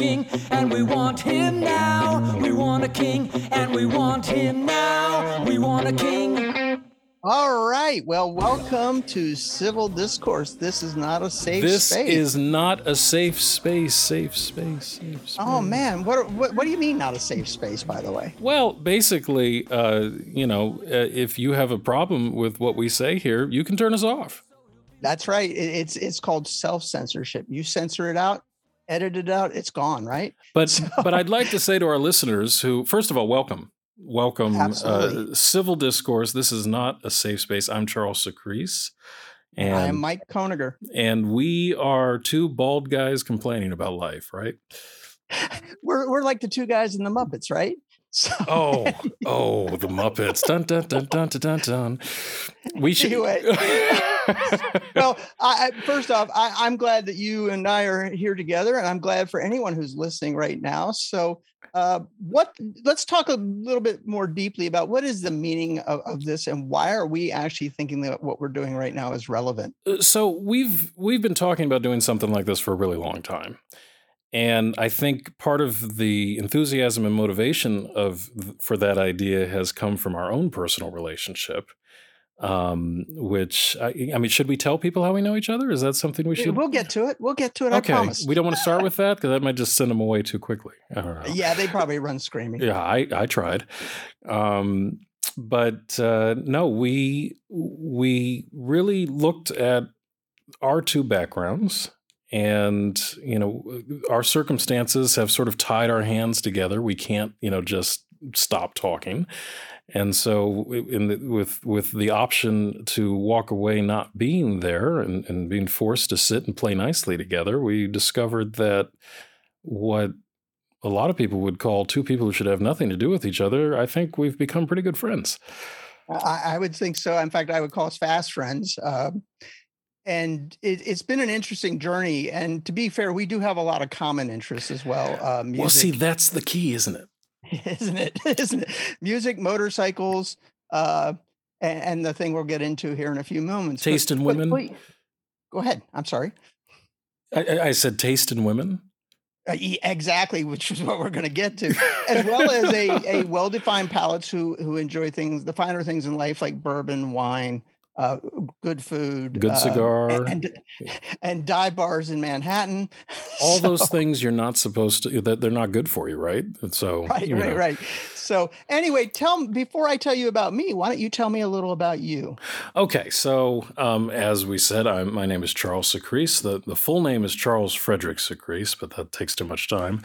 king, and we want him now. We want a king, and we want him now. We want a king. All right. Well, welcome to Civil Discourse. This is not a safe space. This is not a safe space. Oh man, what do you mean not a safe space? By the way. Well, basically, if you have a problem with what we say here, you can turn us off. That's right. It's called self-censorship. You censor it out, edit it out, it's gone, right? But I'd like to say to our listeners who, first of all, welcome. Welcome, Civil Discourse. This is not a safe space. I'm Charles Secrese. And I'm Mike Koeniger. And we are two bald guys complaining about life, right? We're like the two guys in the Muppets, right? So. Oh, the Muppets. Dun, dun, dun, dun, dun, dun. We should. Anyway. Well, first off, I'm glad that you and I are here together, and I'm glad for anyone who's listening right now. So let's talk a little bit more deeply about what is the meaning of this, and why are we actually thinking that what we're doing right now is relevant? So we've been talking about doing something like this for a really long time. And I think part of the enthusiasm and motivation for that idea has come from our own personal relationship, which, I mean, should we tell people how we know each other? Is that something we should? We'll get to it. Okay. I promise. We don't want to start with that because that might just send them away too quickly. I don't know. Yeah, they probably run screaming. Yeah, I tried. We really looked at our two backgrounds. And, our circumstances have sort of tied our hands together. We can't, just stop talking. And so with the option to walk away not being there and being forced to sit and play nicely together, we discovered that what a lot of people would call two people who should have nothing to do with each other, I think we've become pretty good friends. I would think so. In fact, I would call us fast friends. And it's been an interesting journey. And to be fair, we do have a lot of common interests as well. Music. Well, see, that's the key, isn't it? Isn't it? Music, motorcycles, and the thing we'll get into here in a few moments. Taste in women. Please, go ahead. I'm sorry. I said taste in women. Exactly, which is what we're going to get to, as well as a well-defined palate who enjoy things, the finer things in life, like bourbon, wine. Good food, good cigar, and dive bars in Manhattan. All those things you're not supposed to, that they're not good for you, right? So right. So anyway, before I tell you about me, why don't you tell me a little about you? Okay, so as we said, my name is Charles Secrese. The full name is Charles Frederick Secrese, but that takes too much time.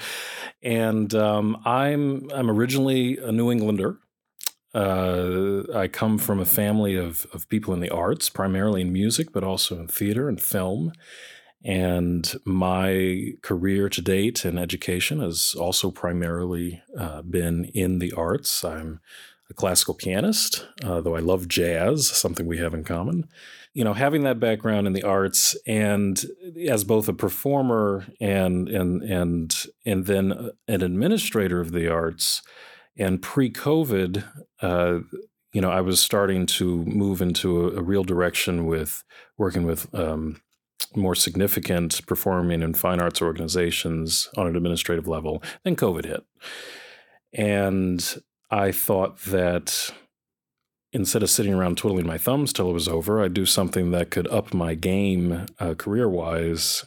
And I'm originally a New Englander. I come from a family of people in the arts, primarily in music, but also in theater and film. And my career to date in education has also primarily been in the arts. I'm a classical pianist, though I love jazz, something we have in common. Having that background in the arts, and as both a performer and then an administrator of the arts. And pre-COVID, I was starting to move into a real direction with working with more significant performing and fine arts organizations on an administrative level. Then COVID hit. And I thought that instead of sitting around twiddling my thumbs till it was over, I'd do something that could up my game career-wise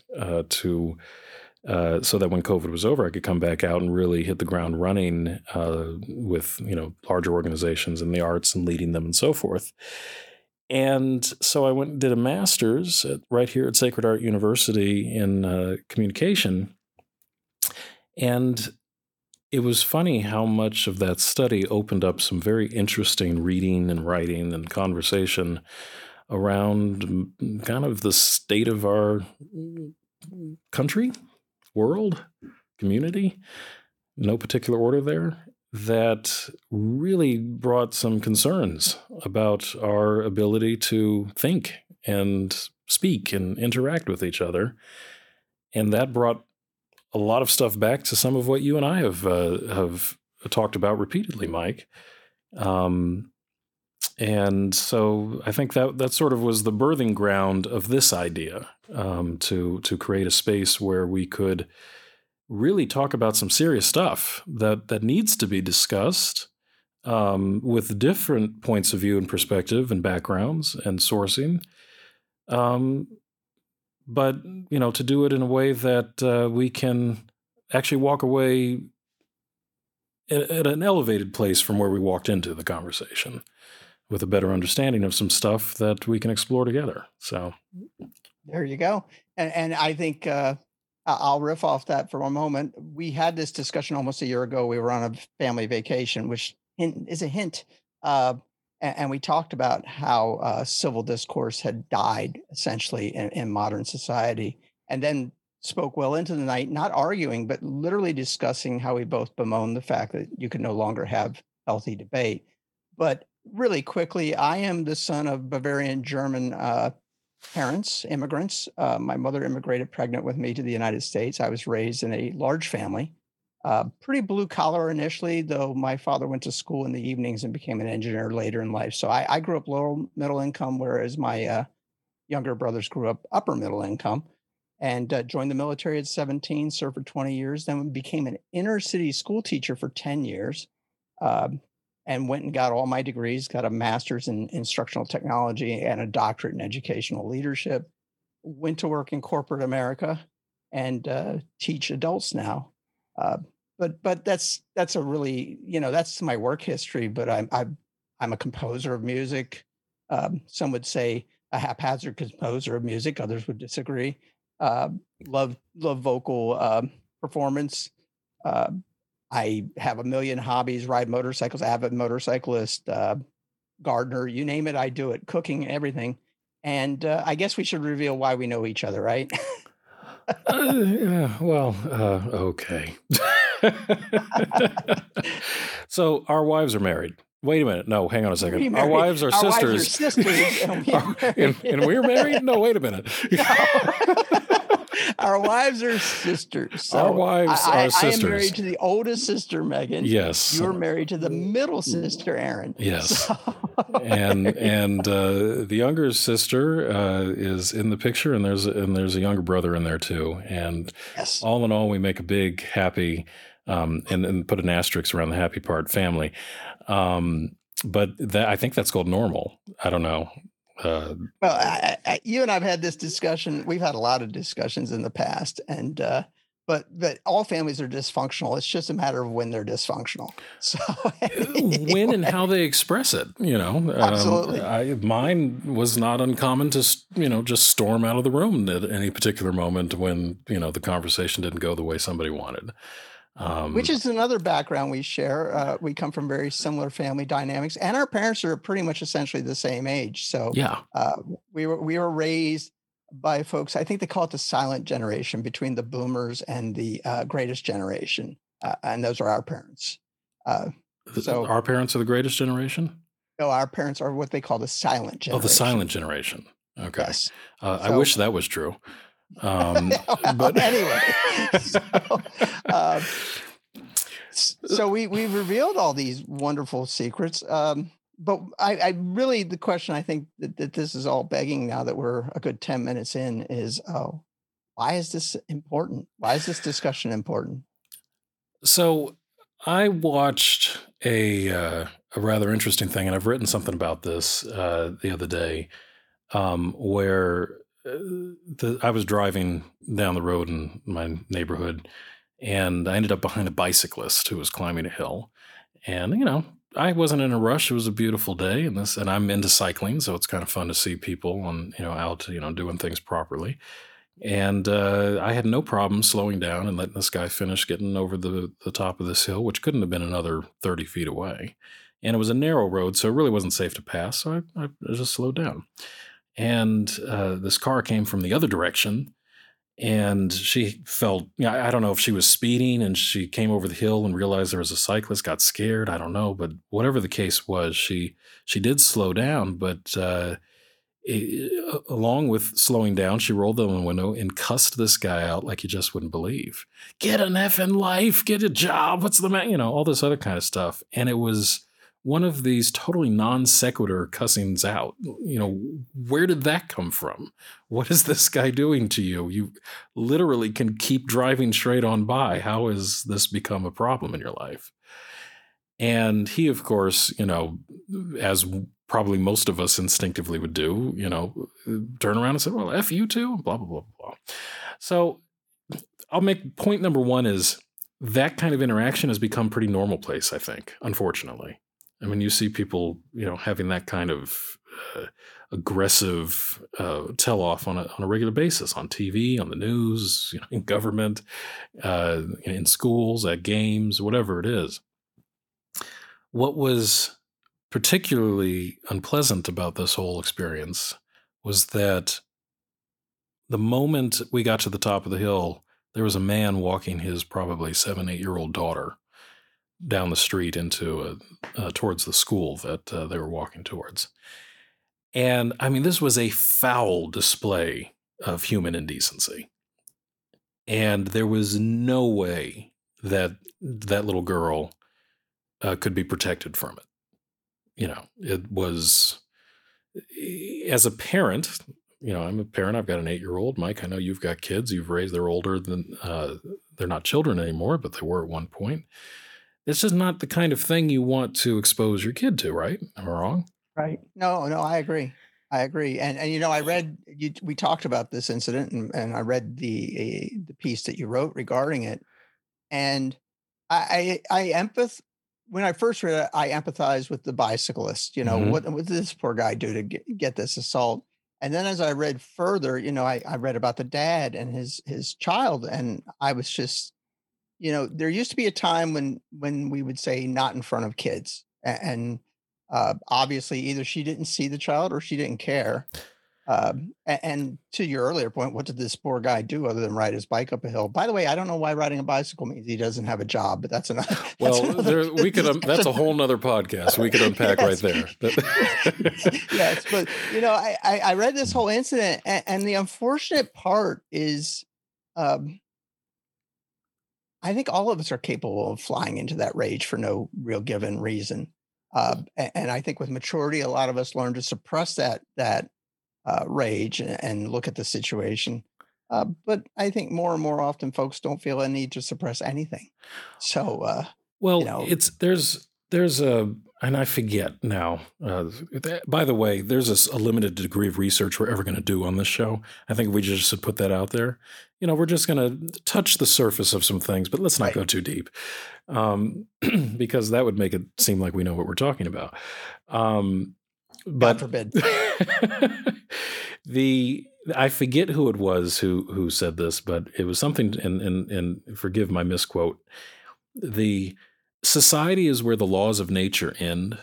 so that when COVID was over, I could come back out and really hit the ground running with, larger organizations in the arts and leading them and so forth. And so I went and did a master's right here at Sacred Art University in communication. And it was funny how much of that study opened up some very interesting reading and writing and conversation around kind of the state of our country, world, community, no particular order there, that really brought some concerns about our ability to think and speak and interact with each other. And that brought a lot of stuff back to some of what you and I have talked about repeatedly, Mike. And so I think that sort of was the birthing ground of this idea, to create a space where we could really talk about some serious stuff that needs to be discussed with different points of view and perspective and backgrounds and sourcing. But, you know, to do it in a way that we can actually walk away at an elevated place from where we walked into the conversation with a better understanding of some stuff that we can explore together. So there you go. And I think I'll riff off that for a moment. We had this discussion almost a year ago. We were on a family vacation, which is a hint. And we talked about how civil discourse had died essentially in modern society, and then spoke well into the night, not arguing, but literally discussing how we both bemoan the fact that you can no longer have healthy debate. But really quickly, I am the son of Bavarian German parents, immigrants. My mother immigrated pregnant with me to the United States. I was raised in a large family, pretty blue collar initially, though my father went to school in the evenings and became an engineer later in life. So I grew up lower middle income, whereas my younger brothers grew up upper middle income, and joined the military at 17, served for 20 years, then became an inner city school teacher for 10 years. And went and got all my degrees, got a master's in instructional technology and a doctorate in educational leadership, went to work in corporate America and teach adults now. But that's a really, you know, that's my work history, but I'm a composer of music. Some would say a haphazard composer of music, others would disagree. Love vocal performance. I have a million hobbies, ride motorcycles, avid motorcyclist, gardener, you name it, I do it, cooking, everything. And I guess we should reveal why we know each other, right? Okay. So our wives are married. Wait a minute. No, hang on a second. Our wives are sisters. And we're married? No, wait a minute. Our wives are sisters. So our wives are sisters. I am married to the oldest sister, Megan. Yes. You were married to the middle sister, Aaron. Yes. So. And the younger sister is in the picture, and there's a younger brother in there too. And yes. All in all, we make a big happy, and put an asterisk around the happy part, family. But I think that's called normal. I don't know. Well, you and I've had this discussion. We've had a lot of discussions in the past, and but all families are dysfunctional. It's just a matter of when they're dysfunctional. So anyway. When and how they express it, you know. Absolutely. Mine was not uncommon to just storm out of the room at any particular moment when the conversation didn't go the way somebody wanted. Which is another background we share. We come from very similar family dynamics, and our parents are pretty much essentially the same age. So yeah. We were raised by folks, I think they call it the silent generation, between the boomers and the greatest generation. And those are our parents. So our parents are the greatest generation? No, our parents are what they call the silent generation. Oh, the silent generation. Okay. Yes. I wish that was true. But anyway, so we've revealed all these wonderful secrets. But I really, the question I think that this is all begging now that we're a good 10 minutes in is, why is this important? Why is this discussion important? So I watched a rather interesting thing, and I've written something about this, the other day, where I was driving down the road in my neighborhood, and I ended up behind a bicyclist who was climbing a hill. And, I wasn't in a rush. It was a beautiful day, and I'm into cycling, so it's kind of fun to see people on, out, doing things properly. And I had no problem slowing down and letting this guy finish getting over the top of this hill, which couldn't have been another 30 feet away. And it was a narrow road, so it really wasn't safe to pass, so I just slowed down. And this car came from the other direction, and she felt, I don't know if she was speeding and she came over the hill and realized there was a cyclist, got scared. I don't know. But whatever the case was, she did slow down. But along with slowing down, she rolled down the window and cussed this guy out like you just wouldn't believe. Get an effing life. Get a job. What's the matter? All this other kind of stuff. And it was one of these totally non sequitur cussings out. You know, where did that come from? What is this guy doing to you? You literally can keep driving straight on by. How has this become a problem in your life? And he, of course, you know, as probably most of us instinctively would do, you know, turn around and say, well, F you too, blah, blah, blah, blah. So I'll make point number one is that kind of interaction has become pretty commonplace, I think, unfortunately. I mean, you see people, you know, having that kind of aggressive tell-off on a regular basis on TV, on the news, you know, in government, in schools, at games, whatever it is. What was particularly unpleasant about this whole experience was that the moment we got to the top of the hill, there was a man walking his probably 7-8-year-old daughter down the street into towards the school that they were walking towards. And I mean, this was a foul display of human indecency. And there was no way that that little girl could be protected from it. You know, it was, as a parent, you know, I'm a parent, I've got an 8-year-old. Mike, I know you've got kids you've raised. They're older than, they're not children anymore, but they were at one point. This is not the kind of thing you want to expose your kid to, right? Am I wrong? Right. No, I agree. And you know, I read, we talked about this incident and I read the piece that you wrote regarding it. And when I first read it, I empathized with the bicyclist, you know, mm-hmm. What did this poor guy do to get this assault? And then as I read further, you know, I read about the dad and his child. And I was just, you know, there used to be a time when we would say not in front of kids, and obviously either she didn't see the child or she didn't care. And to your earlier point, what did this poor guy do other than ride his bike up a hill? By the way, I don't know why riding a bicycle means he doesn't have a job, but that's another. That's a whole nother podcast we could unpack yes. right there. Yes, but you know, I read this whole incident, and the unfortunate part is. I think all of us are capable of flying into that rage for no real given reason. And I think with maturity, a lot of us learn to suppress that rage and look at the situation. But I think more and more often folks don't feel a need to suppress anything. So, well, you know, and I forget now, by the way, there's a limited degree of research we're ever going to do on this show. I think we just should put that out there. You know, we're just going to touch the surface of some things, but let's not go too deep because that would make it seem like we know what we're talking about. But God forbid. I forget who it was who said this, but it was something, and forgive my misquote, society is where the laws of nature end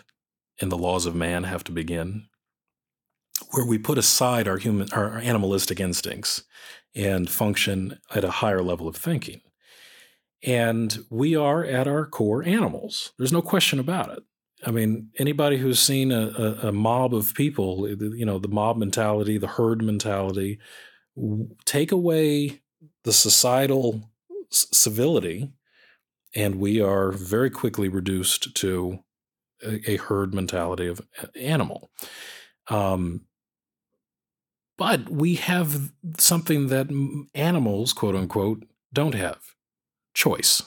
and the laws of man have to begin, where we put aside our animalistic instincts and function at a higher level of thinking. And we are at our core animals. There's no question about it. I mean, anybody who's seen a mob of people, you know, the mob mentality, the herd mentality, take away the societal civility, and we are very quickly reduced to a herd mentality of animal. But we have something that animals, quote unquote, don't have, choice.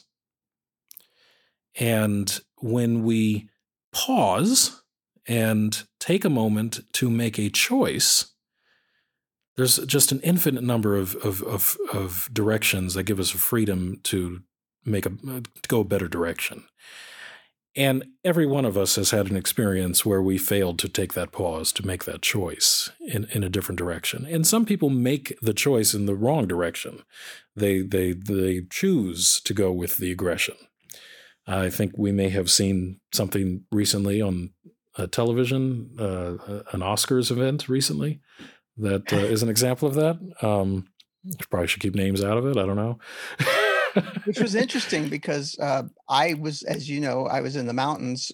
And when we pause and take a moment to make a choice, there's just an infinite number of directions that give us a freedom to make go a better direction. And every one of us has had an experience where we failed to take that pause to make that choice in a different direction. And some people make the choice in the wrong direction. They choose to go with the aggression. I think we may have seen something recently on television, an Oscars event recently, that is an example of that. Probably should keep names out of it. I don't know. Which was interesting because I was, as you know, I was in the mountains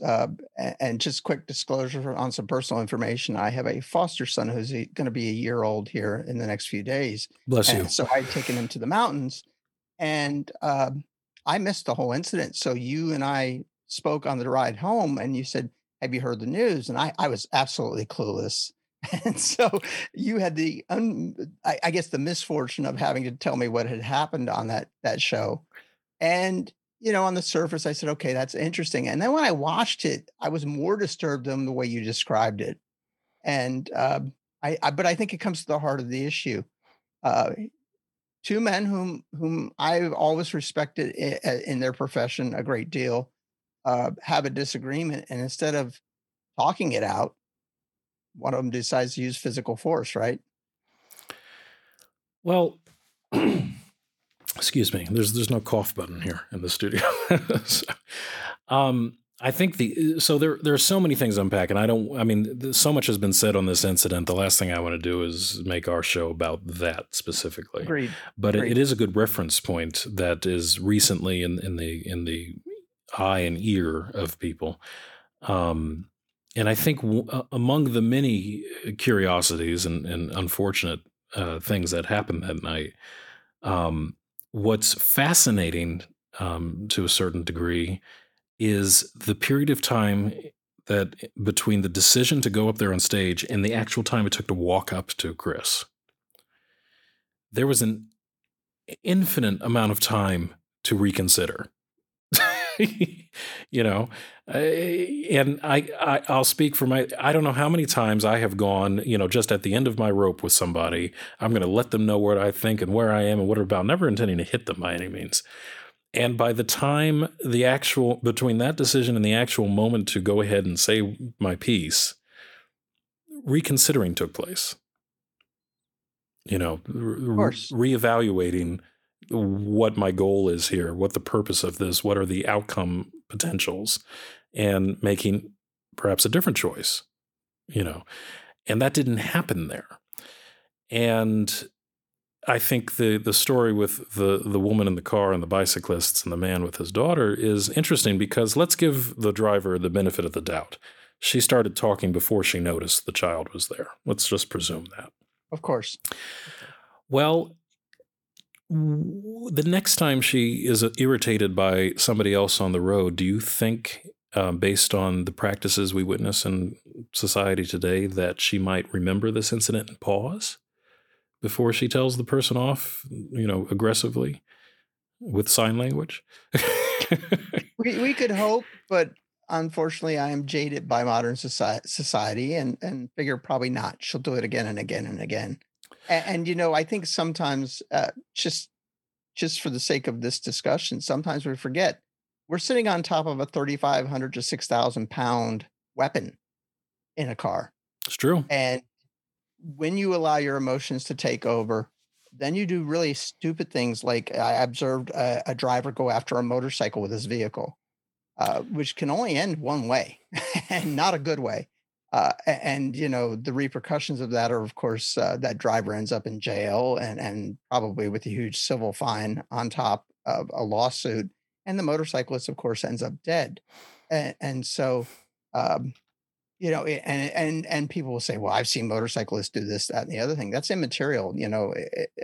and just quick disclosure on some personal information. I have a foster son who's going to be a year old here in the next few days. Bless you. And so I'd taken him to the mountains and I missed the whole incident. So you and I spoke on the ride home and you said, have you heard the news? And I was absolutely clueless. And so you had the, I guess, the misfortune of having to tell me what had happened on that show. And, you know, on the surface, I said, okay, that's interesting. And then when I watched it, I was more disturbed than the way you described it. And but I think it comes to the heart of the issue. Two men whom I've always respected in their profession a great deal have a disagreement. And instead of talking it out, one of them decides to use physical force, right? Well, excuse me. There's no cough button here in the studio. I think there are so many things to unpack, and so much has been said on this incident. The last thing I want to do is make our show about that specifically. Agreed. But it is a good reference point that is recently in the eye and ear of people. And I think among the many curiosities and unfortunate things that happened that night, what's fascinating to a certain degree is the period of time that between the decision to go up there on stage and the actual time it took to walk up to Chris. There was an infinite amount of time to reconsider, you know, and I'll speak for I don't know how many times I have gone, you know, just at the end of my rope with somebody. I'm going to let them know what I think and where I am and what I'm about, never intending to hit them by any means. And by the time between that decision and the actual moment to go ahead and say my piece, reconsidering took place. You know, reevaluating what my goal is here, what the purpose of this, what are the outcome potentials, and making perhaps a different choice, you know. And that didn't happen there. And I think the story with the woman in the car and the bicyclists and the man with his daughter is interesting because let's give the driver the benefit of the doubt. She started talking before she noticed the child was there. Let's just presume that. Of course. Well, the next time she is irritated by somebody else on the road, do you think, based on the practices we witness in society today, that she might remember this incident and pause before she tells the person off, you know, aggressively with sign language? We could hope, but unfortunately I am jaded by modern society and figure probably not. She'll do it again and again and again. And you know, I think sometimes just for the sake of this discussion, sometimes we forget we're sitting on top of a 3,500 to 6,000 pound weapon in a car. It's true. And when you allow your emotions to take over, then you do really stupid things. Like I observed a driver go after a motorcycle with his vehicle, which can only end one way and not a good way. And, you know, the repercussions of that are, of course, that driver ends up in jail and probably with a huge civil fine on top of a lawsuit. And the motorcyclist, of course, ends up dead. And so, you know, and people will say, well, I've seen motorcyclists do this, that, and the other thing. That's immaterial. You know,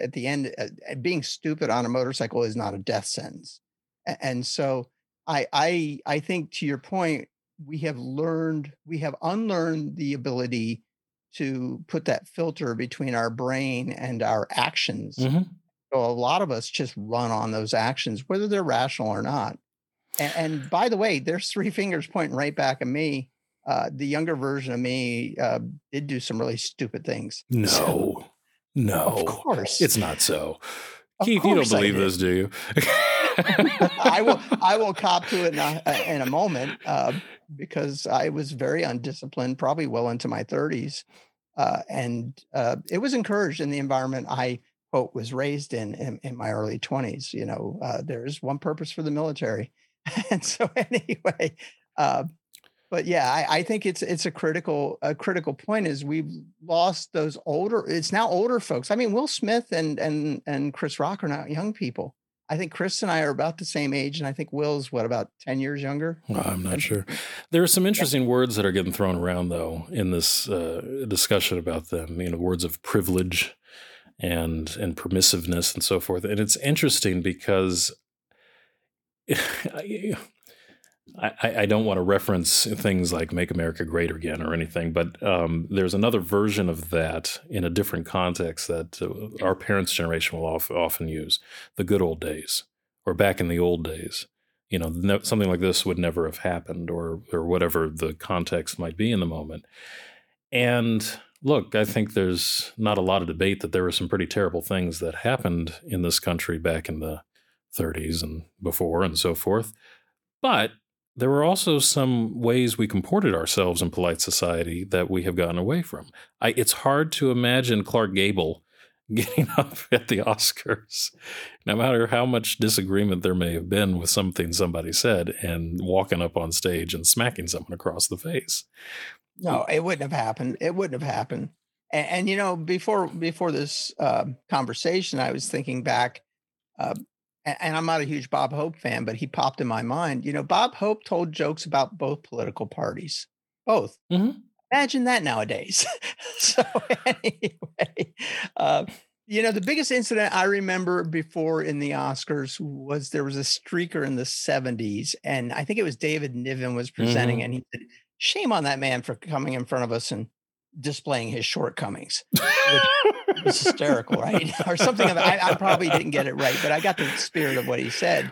at the end, being stupid on a motorcycle is not a death sentence. And so I think, to your point, we have unlearned the ability to put that filter between our brain and our actions. Mm-hmm. So a lot of us just run on those actions, whether they're rational or not. And by the way, there's three fingers pointing right back at me. The younger version of me did do some really stupid things. No, so, no. Of course. It's not so. Of Keith, you don't believe this, do you? I will cop to it in a moment because I was very undisciplined, probably well into my 30s. And it was encouraged in the environment I, quote, was raised in my early 20s. You know, there is one purpose for the military. And so anyway... But yeah, I think it's a critical point is we've lost those older. It's now older folks. I mean, Will Smith and Chris Rock are not young people. I think Chris and I are about the same age, and I think Will's about 10 years younger. Well, I'm not sure. There are some interesting words that are getting thrown around though in this discussion about them. You know, words of privilege and permissiveness and so forth. And it's interesting because. I don't want to reference things like Make America Great Again or anything, but there's another version of that in a different context that our parents' generation will often use, the good old days or back in the old days. You know, something like this would never have happened or whatever the context might be in the moment. And look, I think there's not a lot of debate that there were some pretty terrible things that happened in this country back in the 30s and before and so forth. But there were also some ways we comported ourselves in polite society that we have gotten away from. It's hard to imagine Clark Gable getting up at the Oscars, no matter how much disagreement there may have been with something somebody said, and walking up on stage and smacking someone across the face. No, it wouldn't have happened. It wouldn't have happened. And you know, before this conversation, I was thinking back, and I'm not a huge Bob Hope fan, but he popped in my mind. You know, Bob Hope told jokes about both political parties, both. Mm-hmm. Imagine that nowadays. So anyway, you know, the biggest incident I remember before in the Oscars was there was a streaker in the 70s, and I think it was David Niven was presenting, mm-hmm. and he said, "Shame on that man for coming in front of us and displaying his shortcomings," which was hysterical, right? Or something. I probably didn't get it right, but I got the spirit of what he said.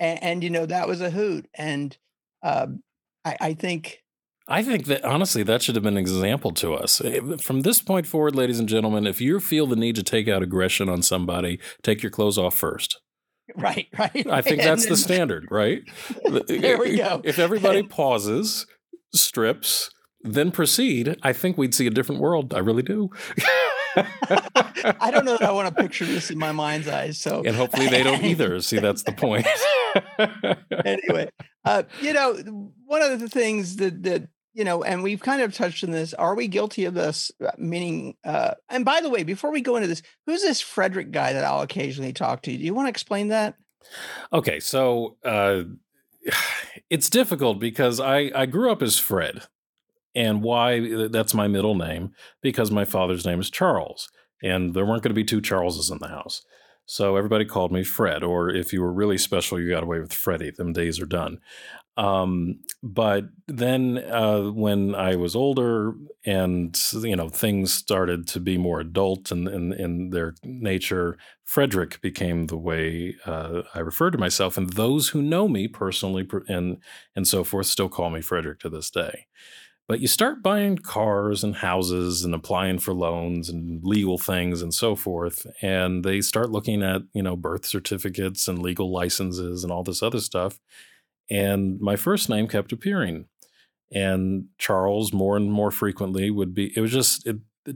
And you know, that was a hoot. And I think that, honestly, that should have been an example to us. From this point forward, ladies and gentlemen, if you feel the need to take out aggression on somebody, take your clothes off first. Right. I think that's the standard, right? There we go. If everybody pauses, strips, then proceed, I think we'd see a different world. I really do. I don't know that I want to picture this in my mind's eye. So, and hopefully they don't either. See, that's the point. Anyway, you know, one of the things that you know, and we've kind of touched on this, are we guilty of this? Meaning, and by the way, before we go into this, who's this Frederick guy that I'll occasionally talk to? Do you want to explain that? Okay, so it's difficult because I grew up as Fred. And why? That's my middle name, because my father's name is Charles, and there weren't going to be two Charleses in the house. So everybody called me Fred, or if you were really special, you got away with Freddie. Them days are done. But then when I was older and, you know, things started to be more adult in their nature, Frederick became the way I refer to myself. And those who know me personally and so forth still call me Frederick to this day. But you start buying cars and houses and applying for loans and legal things and so forth. And they start looking at, you know, birth certificates and legal licenses and all this other stuff. And my first name kept appearing. And Charles more and more frequently would be,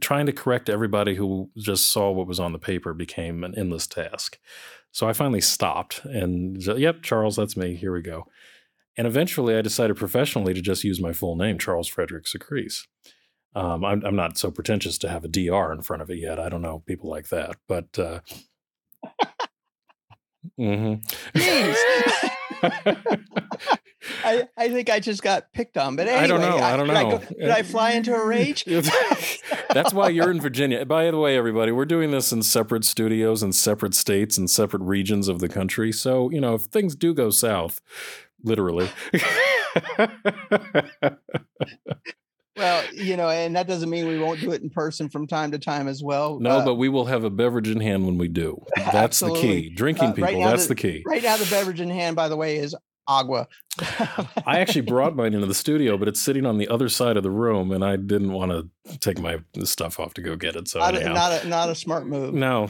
trying to correct everybody who just saw what was on the paper became an endless task. So I finally stopped and, yep, Charles, that's me. Here we go. And eventually I decided professionally to just use my full name, Charles Frederick Secrese. I'm not so pretentious to have a DR in front of it yet. I don't know people like that, but I think I just got picked on, but anyway, I don't know. Did I fly into a rage? That's why you're in Virginia. By the way, everybody, we're doing this in separate studios and separate states and separate regions of the country. So, you know, if things do go south, literally. Well, you know, and that doesn't mean we won't do it in person from time to time as well. No, but we will have a beverage in hand when we do. That's absolutely. The key. Drinking people, right now, that's the key. Right now, the beverage in hand, by the way, is agua. I actually brought mine into the studio, but it's sitting on the other side of the room, and I didn't want to take my stuff off to go get it. So not a smart move. No,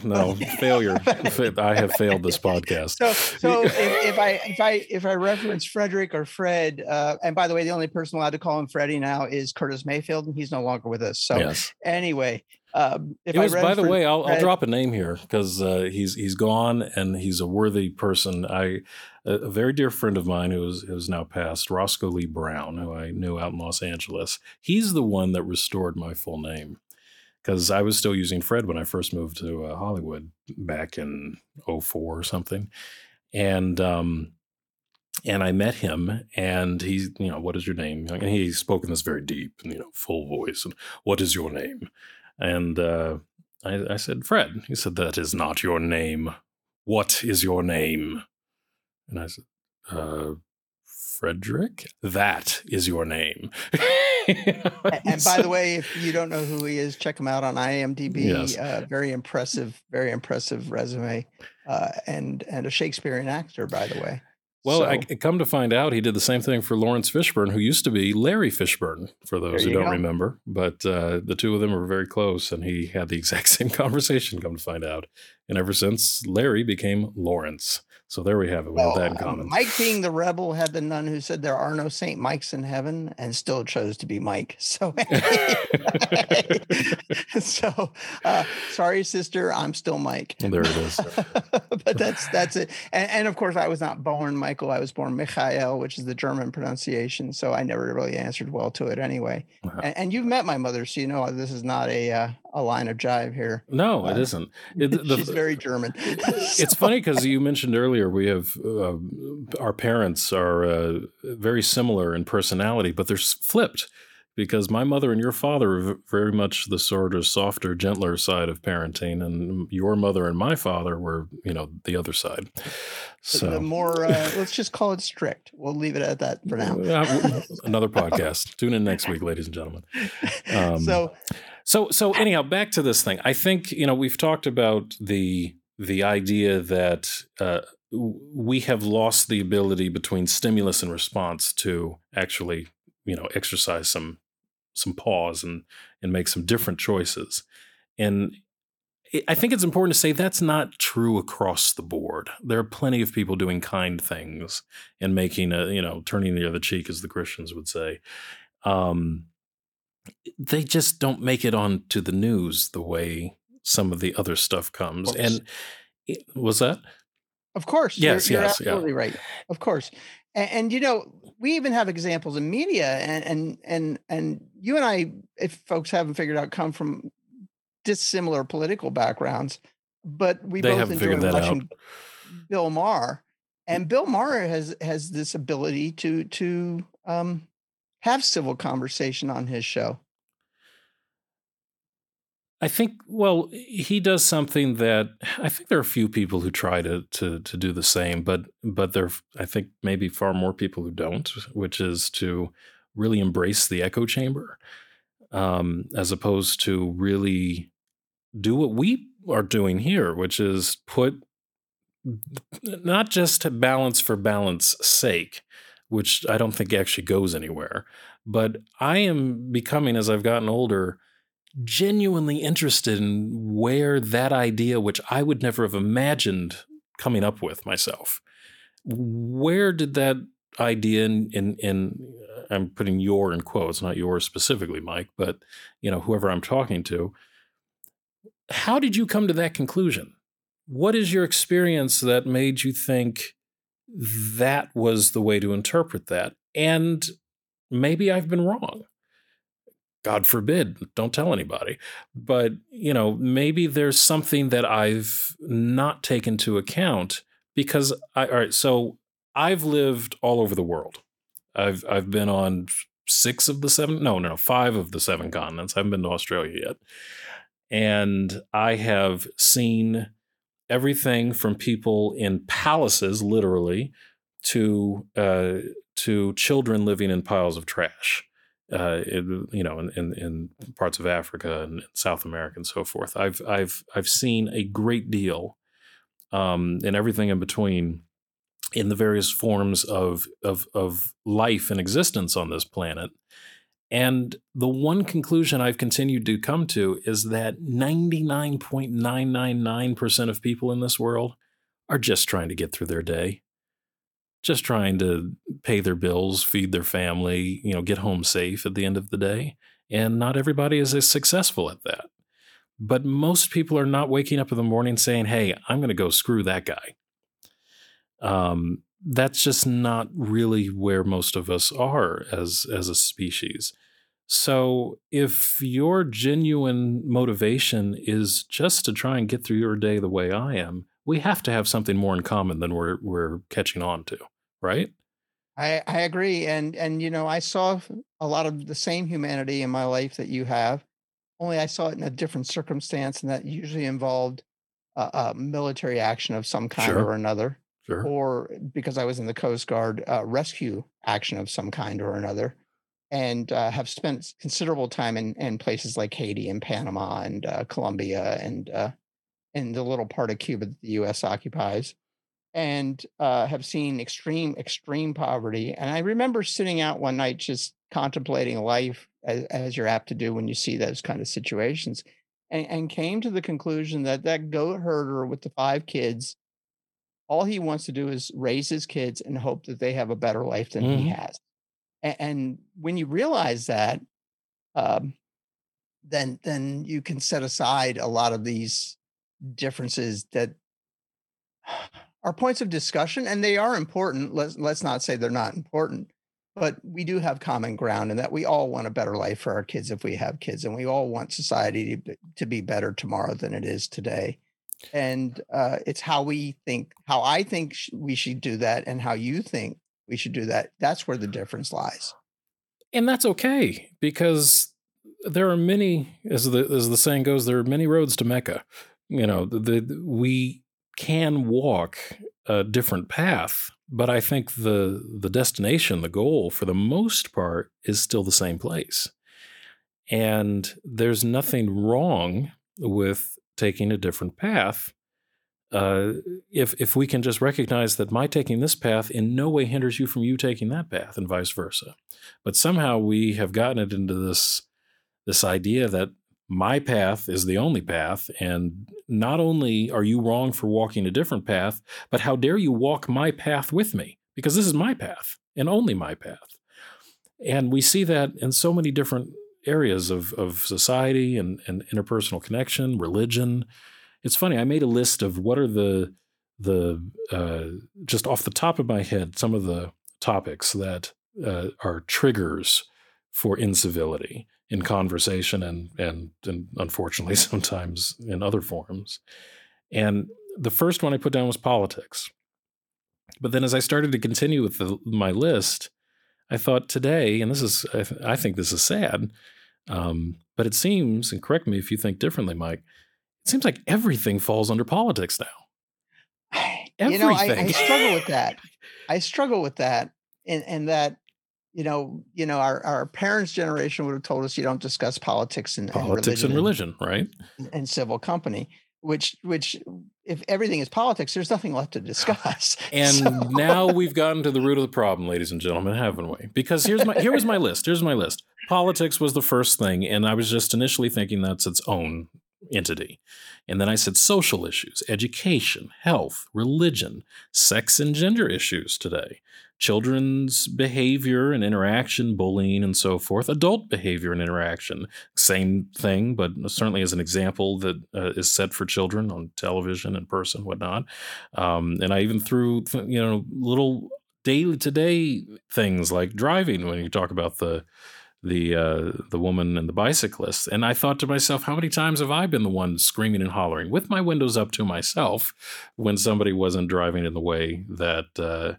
failure. I have failed this podcast. So if I reference Frederick or Fred, and by the way, the only person allowed to call him Freddie now is Curtis Mayfield, and he's no longer with us. So yes. Anyway. I'll drop a name here because he's gone and he's a worthy person. A very dear friend of mine who's now passed, Roscoe Lee Brown, who I knew out in Los Angeles. He's the one that restored my full name because I was still using Fred when I first moved to Hollywood back in 2004 or something. And I met him and he's, you know, what is your name? And he spoke in this very deep and, you know, full voice. And what is your name? And I said, Fred. He said, that is not your name. What is your name? And I said, Frederick, that is your name. And by the way, if you don't know who he is, check him out on IMDb. Yes. Very impressive resume, and a Shakespearean actor, by the way. Well, so, I come to find out he did the same thing for Lawrence Fishburne, who used to be Larry Fishburne, for those who don't remember. But the two of them were very close, and he had the exact same conversation, come to find out. And ever since, Larry became Lawrence. So there we have it. We have that in common. Mike, being the rebel, had the nun who said there are no St. Mikes in heaven, and still chose to be Mike. So, sorry, sister, I'm still Mike. Well, there it is. But that's it. And of course, I was not born Michael. I was born Michael, which is the German pronunciation. So I never really answered well to it anyway. Uh-huh. And you've met my mother, so you know this is not a line of jive here. No, it isn't. She's very German. It's funny because you mentioned earlier we have our parents are very similar in personality, but they're flipped because my mother and your father are very much the sort of softer, gentler side of parenting, and your mother and my father were, the other side. So the more, let's just call it strict. We'll leave it at that for now. Another podcast. Tune in next week, ladies and gentlemen. So anyhow, back to this thing. I think, we've talked about the idea that we have lost the ability between stimulus and response to actually, exercise some pause and make some different choices. And I think it's important to say that's not true across the board. There are plenty of people doing kind things and making turning the other cheek, as the Christians would say. They just don't make it onto the news the way some of the other stuff comes. And was that? Of course. Yes, you're absolutely right. Of course. And we even have examples in media and you and I, if folks haven't figured out, come from dissimilar political backgrounds, but we both enjoy watching Bill Maher. And Bill Maher has this ability to have civil conversation on his show. I think, he does something that I think there are a few people who try to do the same, but there, I think, maybe far more people who don't, which is to really embrace the echo chamber, as opposed to really do what we are doing here, which is put not just balance for balance sake, which I don't think actually goes anywhere. But I am becoming, as I've gotten older, genuinely interested in where that idea, which I would never have imagined coming up with myself, where did that idea, and I'm putting your in quotes, not yours specifically, Mike, but whoever I'm talking to, how did you come to that conclusion? What is your experience that made you think that was the way to interpret that? And maybe I've been wrong. God forbid, don't tell anybody. But, maybe there's something that I've not taken into account because so I've lived all over the world. I've been on 5 of the 7 continents. I haven't been to Australia yet. And I have seen everything from people in palaces, literally, to children living in piles of trash. In parts of Africa and South America and so forth, I've seen a great deal, and everything in between, in the various forms of life and existence on this planet. And the one conclusion I've continued to come to is that 99.999% of people in this world are just trying to get through their day, just trying to pay their bills, feed their family, get home safe at the end of the day. And not everybody is as successful at that. But most people are not waking up in the morning saying, hey, I'm going to go screw that guy. That's just not really where most of us are as a species. So if your genuine motivation is just to try and get through your day the way I am, we have to have something more in common than we're catching on to, right? I agree. And I saw a lot of the same humanity in my life that you have, only I saw it in a different circumstance, and that usually involved military action of some kind, sure, or another. Sure. Or because I was in the Coast Guard, rescue action of some kind or another, and have spent considerable time in places like Haiti and Panama and Colombia and in the little part of Cuba that the U.S. occupies, and have seen extreme poverty. And I remember sitting out one night just contemplating life, as you're apt to do when you see those kind of situations, and came to the conclusion that goat herder with the 5 kids, all he wants to do is raise his kids and hope that they have a better life than he has. And when you realize that, then you can set aside a lot of these differences that are points of discussion, and they are important. Let's not say they're not important, but we do have common ground in that we all want a better life for our kids if we have kids, and we all want society to be better tomorrow than it is today. And it's how we think, how I think we should do that, and how you think we should do that. That's where the difference lies. And that's okay, because there are many, as the saying goes, there are many roads to Mecca. You know, we can walk a different path, but I think the destination, the goal, for the most part, is still the same place. And there's nothing wrong with taking a different path, if we can just recognize that my taking this path in no way hinders you from you taking that path, and vice versa. But somehow we have gotten it into this idea that my path is the only path, and not only are you wrong for walking a different path, but how dare you walk my path with me, because this is my path and only my path. And we see that in so many different areas of society and interpersonal connection, religion. It's funny, I made a list of what are the just off the top of my head, some of the topics that are triggers for incivility in conversation and unfortunately sometimes in other forms. And the first one I put down was politics. But then as I started to continue with my list, I thought today, and this is, I think this is sad, but it seems, and correct me if you think differently, Mike, it seems like everything falls under politics now. Everything. You know, I struggle with that. And that, you know, our parents' generation would have told us you don't discuss politics and religion, right? And civil company, which if everything is politics, there's nothing left to discuss. And so. Now we've gotten to the root of the problem, ladies and gentlemen, haven't we? Because here's my list. Politics was the first thing, and I was just initially thinking that's its own entity. And then I said social issues, education, health, religion, sex and gender issues today, children's behavior and interaction, bullying and so forth, adult behavior and interaction, same thing, but certainly as an example that is set for children on television and person, whatnot. And I even threw, little daily today things like driving when you talk about the woman and the bicyclist. And I thought to myself, how many times have I been the one screaming and hollering with my windows up to myself when somebody wasn't driving in the way that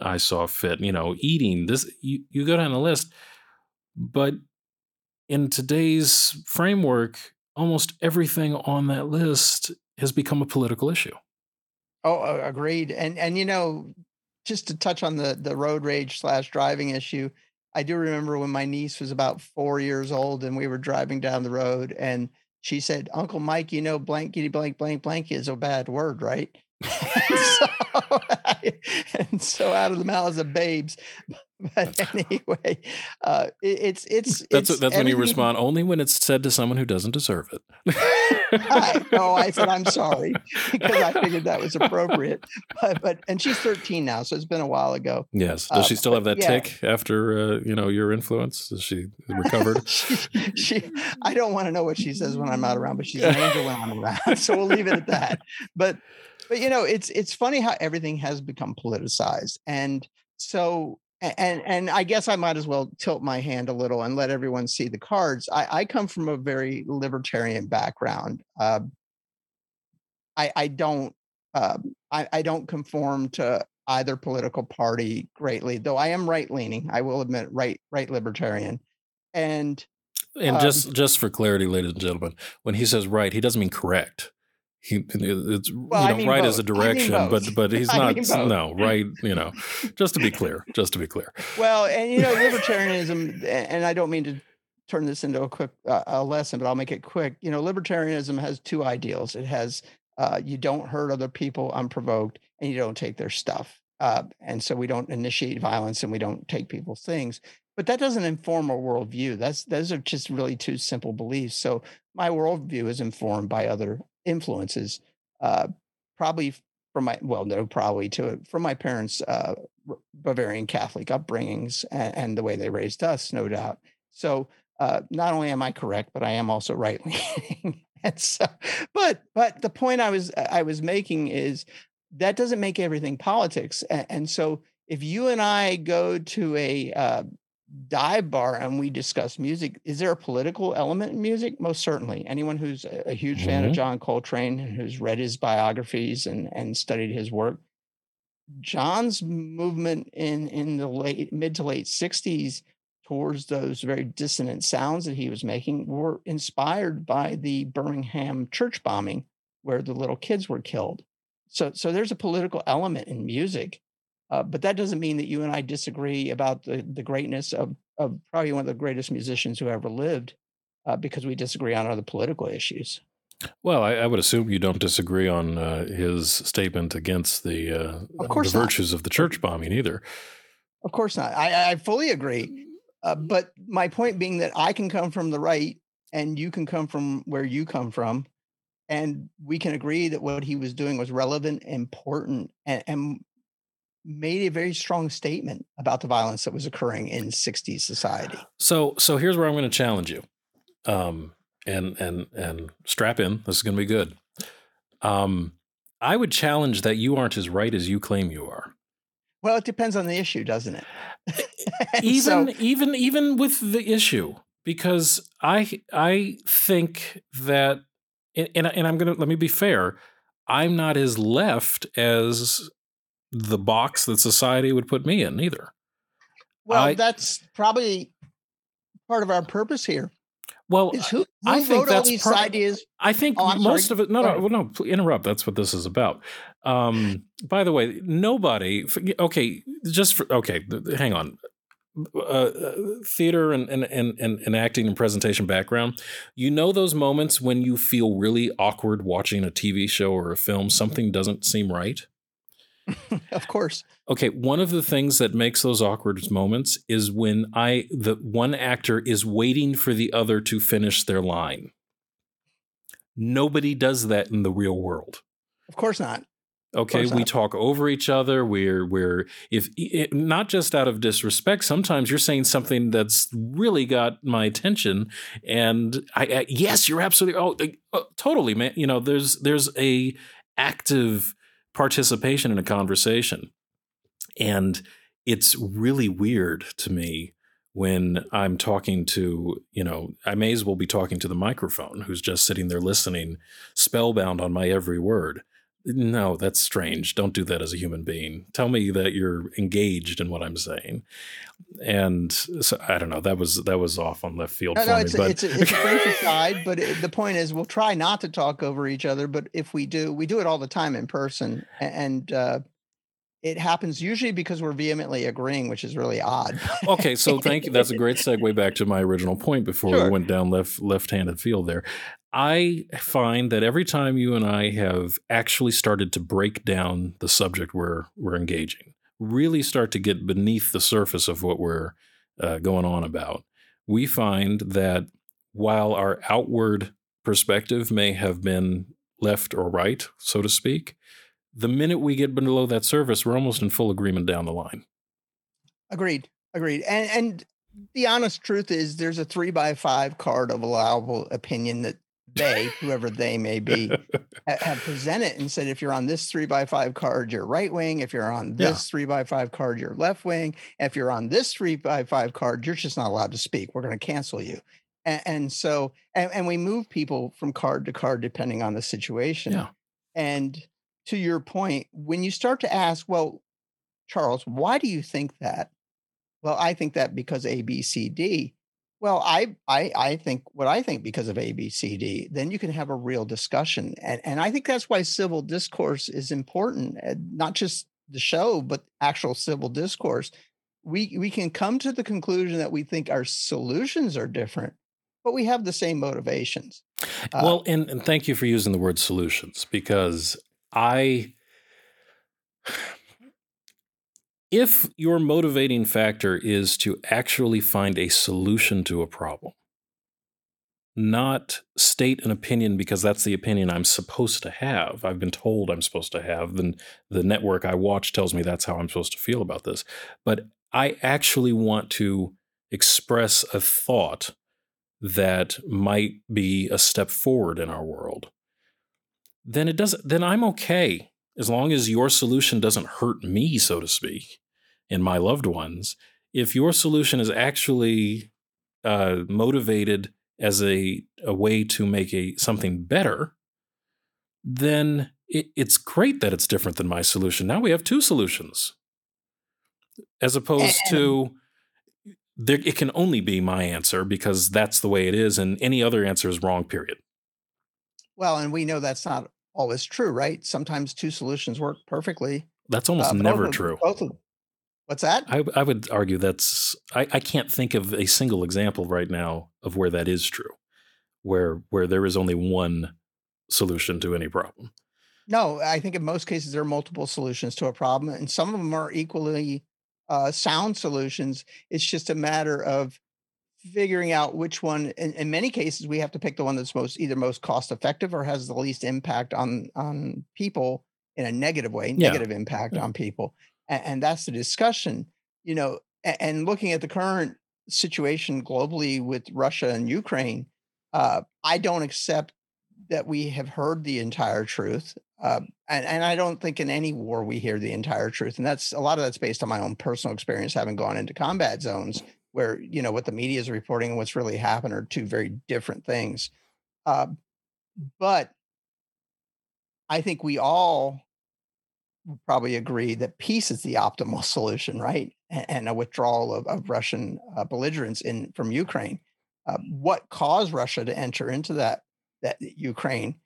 I saw fit, eating this, you go down the list, but in today's framework, almost everything on that list has become a political issue. Oh, agreed. And, just to touch on the road rage / driving issue, I do remember when my niece was about 4 years old and we were driving down the road and she said, Uncle Mike, blankety blank blank blank is a bad word, right? and so out of the mouths of babes. But anyway, that's when you respond only when it's said to someone who doesn't deserve it. I said I'm sorry because I figured that was appropriate. But she's 13 now, so it's been a while ago. Yes. Does she still have that tick after your influence? Is she recovered? she I don't want to know what she says when I'm not around, but she's an angel when I'm around. So we'll leave it at that. But it's funny how everything has become politicized, and so. And I guess I might as well tilt my hand a little and let everyone see the cards. I come from a very libertarian background. I don't conform to either political party greatly, though I am right leaning. I will admit, right libertarian. And just for clarity, ladies and gentlemen, when he says right, he doesn't mean correct. Right is a direction, but he's not. No, right. You know, just to be clear. Well, and libertarianism, and I don't mean to turn this into a quick lesson, but I'll make it quick. Libertarianism has two ideals. It has you don't hurt other people unprovoked, and you don't take their stuff. And so we don't initiate violence, and we don't take people's things. But that doesn't inform our worldview. Those are just really two simple beliefs. So my worldview is informed by other influences, from my parents' Bavarian Catholic upbringings and the way they raised us, no doubt. So not only am I correct, but I am also right leaning. And so, but the point I was making is that doesn't make everything politics. And so if you and I go to a dive bar and we discuss music, is there a political element in music? Most certainly. Anyone who's a huge fan of John Coltrane, who's read his biographies and studied his work, John's movement in the mid to late 60s towards those very dissonant sounds that he was making were inspired by the Birmingham church bombing where the little kids were killed. So there's a political element in music. But that doesn't mean that you and I disagree about the greatness of probably one of the greatest musicians who ever lived, because we disagree on other political issues. Well, I would assume you don't disagree on his statement against the virtues of the church bombing either. Of course not. I fully agree. But my point being that I can come from the right and you can come from where you come from. And we can agree that what he was doing was relevant, important, and made a very strong statement about the violence that was occurring in 60s society. So here's where I'm going to challenge you, and strap in. This is going to be good. I would challenge that you aren't as right as you claim you are. Well, it depends on the issue, doesn't it? even with the issue, because I think that, and I'm going to, let me be fair. I'm not as left as the box that society would put me in either. Well, that's probably part of our purpose here. Well, I think that's all these ideas. I think most of it. No, interrupt. That's what this is about. By the way, nobody. Okay, hang on. Theater and acting and presentation background. Those moments when you feel really awkward watching a TV show or a film, something doesn't seem right. Of course. Okay. One of the things that makes those awkward moments is when the one actor is waiting for the other to finish their line. Nobody does that in the real world. Of course not. Okay. We talk over each other. We're if not just out of disrespect, sometimes you're saying something that's really got my attention, and I yes, you're absolutely. Oh, totally, man. There's a active participation in a conversation. And it's really weird to me when I'm talking to, I may as well be talking to the microphone who's just sitting there listening, spellbound on my every word. No, that's strange. Don't do that as a human being. Tell me that you're engaged in what I'm saying. And so I don't know. That was off on left field. No, it's a crazy side. But the point is, we'll try not to talk over each other. But if we do, we do it all the time in person, and it happens usually because we're vehemently agreeing, which is really odd. Okay, so thank you. That's a great segue back to my original point before we went down left-handed field there. I find that every time you and I have actually started to break down the subject we're engaging, really start to get beneath the surface of what we're going on about, we find that while our outward perspective may have been left or right, so to speak, the minute we get below that surface, we're almost in full agreement down the line. Agreed. And the honest truth is there's a 3x5 card of allowable opinion that whoever they may be, have presented and said, if you're on this 3x5 card, you're right wing. If you're on this 3x5 card, you're left wing. If you're on this 3x5 card, you're just not allowed to speak. We're going to cancel you. And so we move people from card to card, depending on the situation. Yeah. And to your point, when you start to ask, well, Charles, why do you think that? Well, I think that because A, B, C, D. Well, I think what I think because of A, B, C, D, then you can have a real discussion. And I think that's why civil discourse is important, not just the show, but actual civil discourse. We can come to the conclusion that we think our solutions are different, but we have the same motivations. Well, and thank you for using the word solutions, because if your motivating factor is to actually find a solution to a problem, not state an opinion because that's the opinion I'm supposed to have, I've been told I'm supposed to have, then the network I watch tells me that's how I'm supposed to feel about this. But I actually want to express a thought that might be a step forward in our world, then I'm okay, as long as your solution doesn't hurt me, so to speak, and my loved ones. If your solution is actually motivated as a way to make something better, then it's great that it's different than my solution. Now we have two solutions, as opposed to it can only be my answer because that's the way it is, and any other answer is wrong, period. Well, and we know that's not always true, right? Sometimes two solutions work perfectly. That's almost never true. What's that? I would argue I can't think of a single example right now of where that is true, where there is only one solution to any problem. No, I think in most cases there are multiple solutions to a problem, and some of them are equally sound solutions. It's just a matter of figuring out which one. In many cases, we have to pick the one that's either most cost effective or has the least impact on people in a negative way, negative impact on people. And that's the discussion, and looking at the current situation globally with Russia and Ukraine, I don't accept that we have heard the entire truth. And I don't think in any war we hear the entire truth. And a lot of that's based on my own personal experience, having gone into combat zones where, what the media is reporting and what's really happened are two very different things. But I think we all probably agree that peace is the optimal solution, right? And a withdrawal of Russian belligerents from Ukraine. What caused Russia to enter into that Ukraine?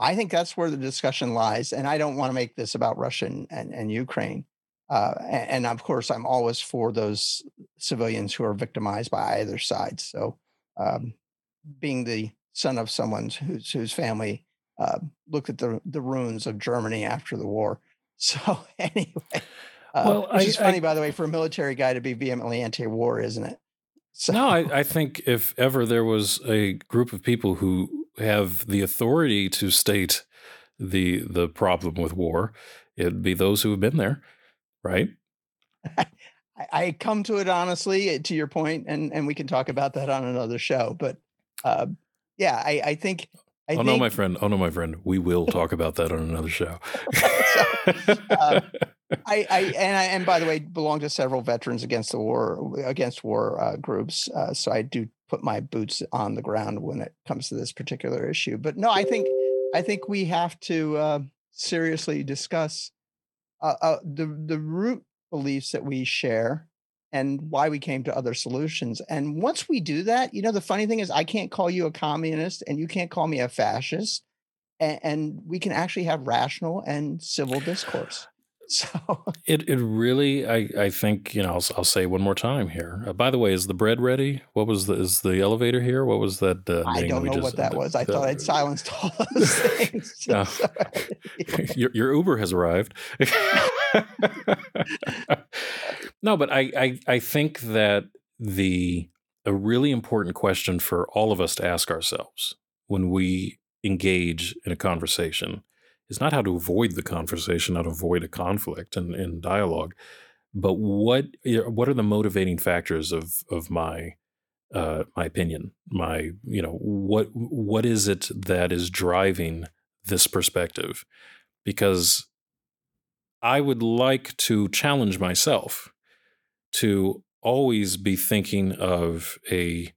I think that's where the discussion lies, and I don't want to make this about Russia and Ukraine. And of course, I'm always for those civilians who are victimized by either side. So, being the son of someone whose family looked at the ruins of Germany after the war. So anyway, which is funny, by the way, for a military guy to be vehemently anti-war, isn't it? So. No, I think if ever there was a group of people who have the authority to state the problem with war, it'd be those who have been there, right? I come to it honestly, to your point, and we can talk about that on another show. But I think. Oh no, my friend, we will talk about that on another show. And by the way, belong to several veterans against war groups. So I do put my boots on the ground when it comes to this particular issue. But no, I think we have to seriously discuss the root beliefs that we share and why we came to other solutions. And once we do that, the funny thing is I can't call you a communist and you can't call me a fascist, and we can actually have rational and civil discourse. So it really, I think, I'll say one more time here. By the way, is the bread ready? What was is the elevator here? What was that? I don't know what that was. I thought I'd silenced all those things. Your Uber has arrived. No, but I think that a really important question for all of us to ask ourselves when we engage in a conversation is not how to avoid the conversation, how to avoid a conflict and dialogue, but what are the motivating factors of my opinion? What is it that is driving this perspective? Because I would like to challenge myself to always be thinking of a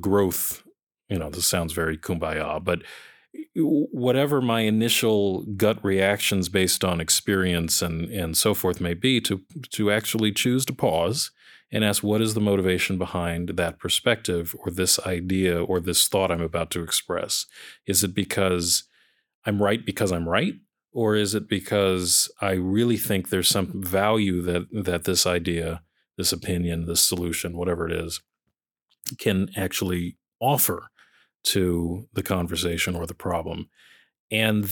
growth. This sounds very kumbaya, but whatever my initial gut reactions based on experience and so forth may be, to actually choose to pause and ask what is the motivation behind that perspective or this idea or this thought I'm about to express. Is it because I'm right because I'm right? Or is it because I really think there's some value that this idea, this opinion, this solution, whatever it is, can actually offer to the conversation or the problem? And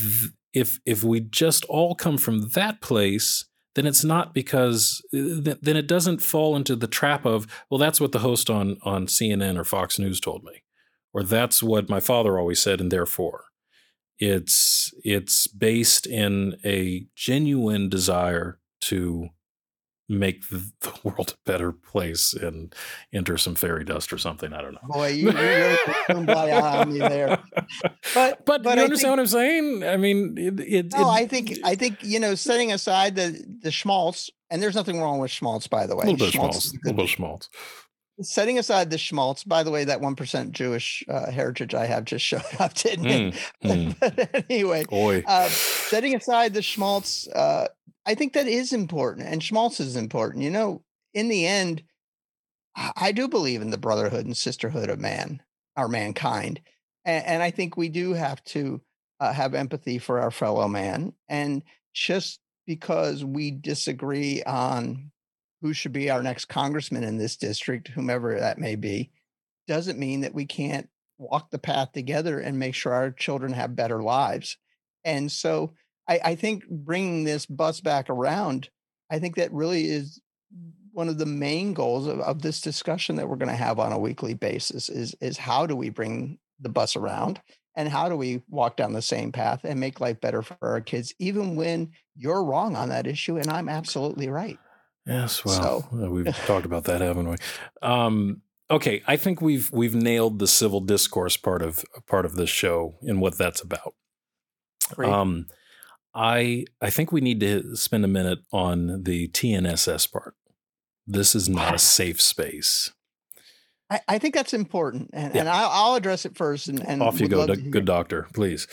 if we just all come from that place, then it's not because then it doesn't fall into the trap of, well, that's what the host on CNN or Fox News told me, or that's what my father always said, and therefore. It's based in a genuine desire to make the world a better place and enter some fairy dust or something. I don't know. Boy, you really put kumbaya on me there. But you understand what I'm saying? I mean, I think you know, setting aside the schmaltz, and there's nothing wrong with schmaltz, by the way. A little bit schmaltz. Setting aside the schmaltz, by the way, that 1% Jewish heritage I have just showed up, didn't it? But anyway, setting aside the schmaltz, I think that is important, and schmaltz is important. You know, in the end, I do believe in the brotherhood and sisterhood of man, our mankind. And I think we do have to have empathy for our fellow man. And just because we disagree on who should be our next congressman in this district, whomever that may be, doesn't mean that we can't walk the path together and make sure our children have better lives. And so I think bringing this bus back around, I think that really is one of the main goals of this discussion that we're going to have on a weekly basis is how do we bring the bus around and how do we walk down the same path and make life better for our kids, even when you're wrong on that issue and I'm absolutely right. Yes, well, so. We've talked about that, haven't we? Okay, I think we've nailed the civil discourse part of this show and what that's about. Great. I think we need to spend a minute on the TNSS part. This is not a safe space. I think that's important, and I'll address it first. And off you go, good doctor, please.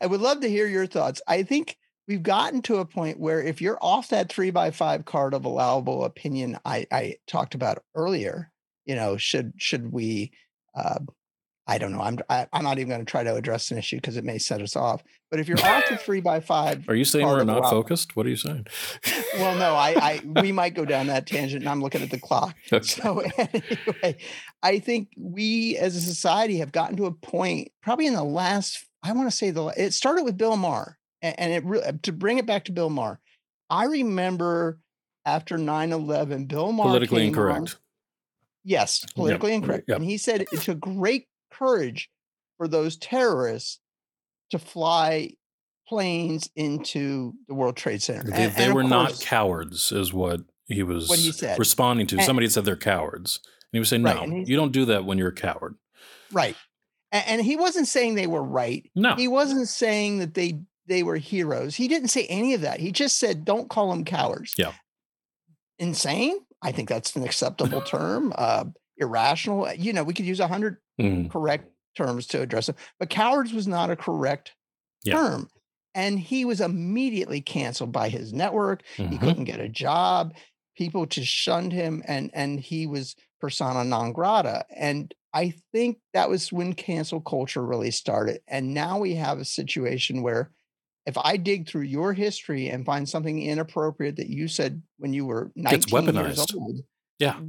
I would love to hear your thoughts. I think we've gotten to a point where if you're off that 3x5 card of allowable opinion I talked about earlier, you know, should we, I don't know, I'm not even going to try to address an issue because it may set us off. But if you're off the 3x5, are you saying we're not focused? What are you saying? Well, no, we might go down that tangent, and I'm looking at the clock. Okay. So anyway, I think we as a society have gotten to a point, probably in the last, I want to say it started with Bill Maher. And to bring it back to Bill Maher, I remember after 9/11, Bill Maher Politically Incorrect. Yes, Politically Incorrect. Yep. And he said it took great courage for those terrorists to fly planes into the World Trade Center. They were not cowards is what he was responding to. Somebody said they're cowards. And he was saying, no, you don't do that when you're a coward. Right. And he wasn't saying they were right. No. He wasn't saying that they were heroes. He didn't say any of that. He just said, don't call them cowards. Yeah. Insane. I think that's an acceptable term. Irrational. You know, we could use 100 correct terms to address them, but cowards was not a correct term. And he was immediately canceled by his network. Mm-hmm. He couldn't get a job. People just shunned him and he was persona non grata. And I think that was when cancel culture really started. And now we have a situation where if I dig through your history and find something inappropriate that you said when you were 19 years old, yeah,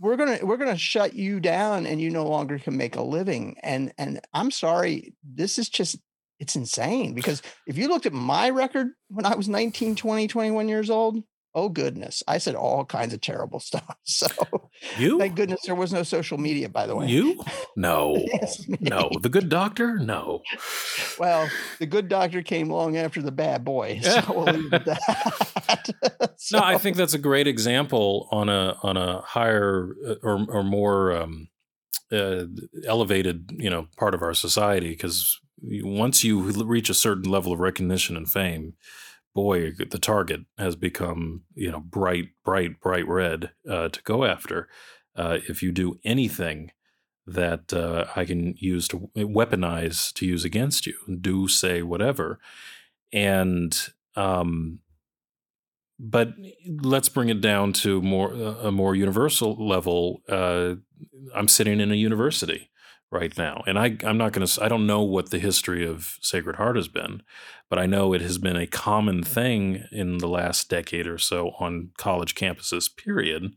we're gonna shut you down, and you no longer can make a living. And I'm sorry, this is just it's insane because if you looked at my record when I was 19, 20, 21 years old, oh goodness, I said all kinds of terrible stuff. So thank goodness there was no social media, by the way. You? No. Yes, no. The good doctor? No. Well, the good doctor came along after the bad boy. So we'll leave it at that. So. No, I think that's a great example on a higher or more elevated, you know, part of our society, because once you reach a certain level of recognition and fame, boy, the target has become, you know, bright red to go after. If you do anything that I can use to weaponize to use against you, do say whatever, and But let's bring it down to a more universal level. I'm sitting in a university right now, and I'm not going to. I don't know what the history of Sacred Heart has been, but I know it has been a common thing in the last decade or so on college campuses. Period,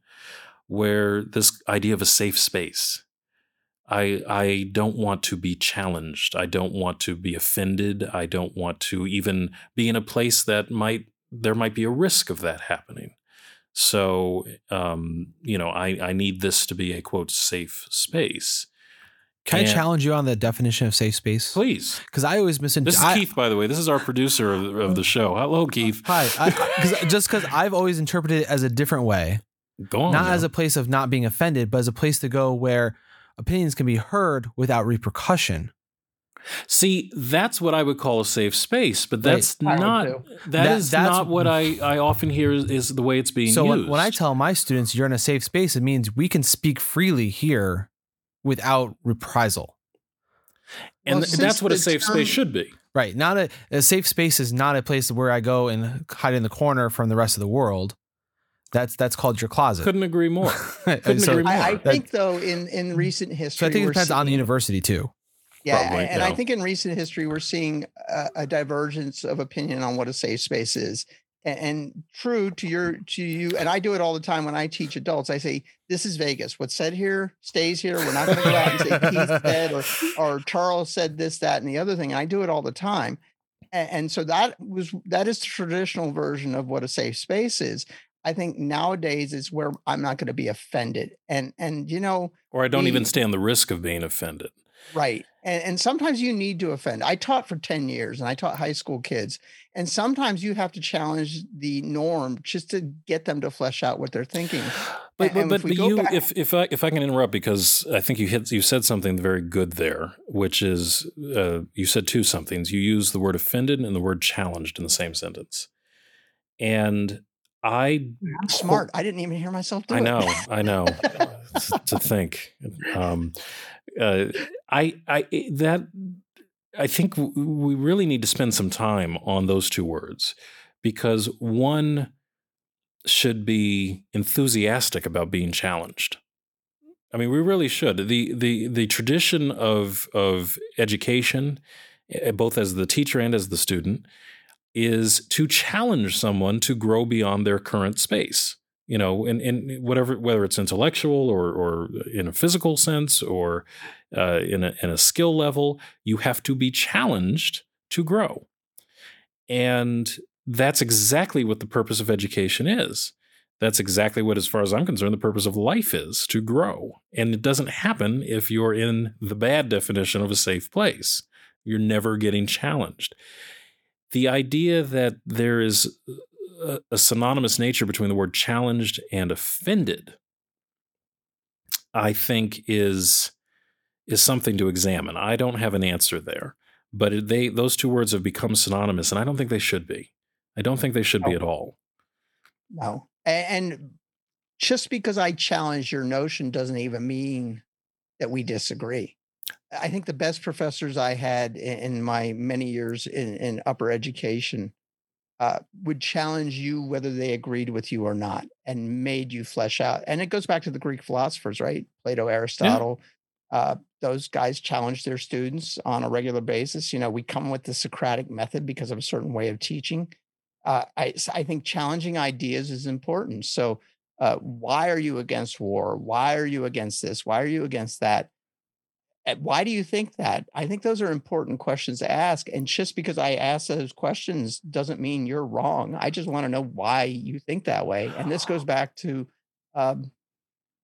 where this idea of a safe space. I don't want to be challenged. I don't want to be offended. I don't want to even be in a place that there might be a risk of that happening. So, I need this to be a, quote, safe space. Can I challenge you on the definition of safe space? Please. Because I always misinterpret. This is Keith, by the way. This is our producer of the show. Hello, Keith. Hi. Because I've always interpreted it as a different way. Go on. Not as a place of not being offended, but as a place to go where opinions can be heard without repercussion. See, that's what I would call a safe space, but that's not what I often hear is the way it's being used. So when I tell my students you're in a safe space, it means we can speak freely here without reprisal. And that's what a safe space should be. Right. Not a safe space is not a place where I go and hide in the corner from the rest of the world. That's called your closet. Couldn't agree more. I think, though, in recent history. So I think it depends on the university, too. Yeah, I think in recent history, we're seeing a divergence of opinion on what a safe space is. And true to you, and I do it all the time when I teach adults. I say, this is Vegas. What's said here stays here. We're not going to go out and say Keith said or Charles said this, that, and the other thing. I do it all the time. And so that is the traditional version of what a safe space is. I think nowadays is where I'm not going to be offended. And or I don't even stand the risk of being offended. Right. And sometimes you need to offend. I taught for 10 years and I taught high school kids. And sometimes you have to challenge the norm just to get them to flesh out what they're thinking. If I can interrupt, because I think you said something very good there, which is you said two somethings. You used the word offended and the word challenged in the same sentence. And I'm smart. I didn't even hear myself do it. I know. To think. I think we really need to spend some time on those two words, because one should be enthusiastic about being challenged. I mean, we really should. The tradition of education, both as the teacher and as the student, is to challenge someone to grow beyond their current space, in whatever, whether it's intellectual or in a physical sense or in a skill level. You have to be challenged to grow. And that's exactly what the purpose of education is. That's exactly what, as far as I'm concerned, the purpose of life is, to grow. And it doesn't happen if you're in the bad definition of a safe place. You're never getting challenged. The idea that there is a synonymous nature between the word challenged and offended, I think, is something to examine. I don't have an answer there, but those two words have become synonymous, and I don't think they should be. I don't think they should be at all. No. And just because I challenge your notion doesn't even mean that we disagree. I think the best professors I had in my many years in upper education would challenge you whether they agreed with you or not, and made you flesh out. And it goes back to the Greek philosophers, right? Plato, Aristotle, those guys challenged their students on a regular basis. We come with the Socratic method because of a certain way of teaching. I think challenging ideas is important. So why are you against war? Why are you against this? Why are you against that? Why do you think that? I think those are important questions to ask. And just because I ask those questions doesn't mean you're wrong. I just want to know why you think that way. And this goes back to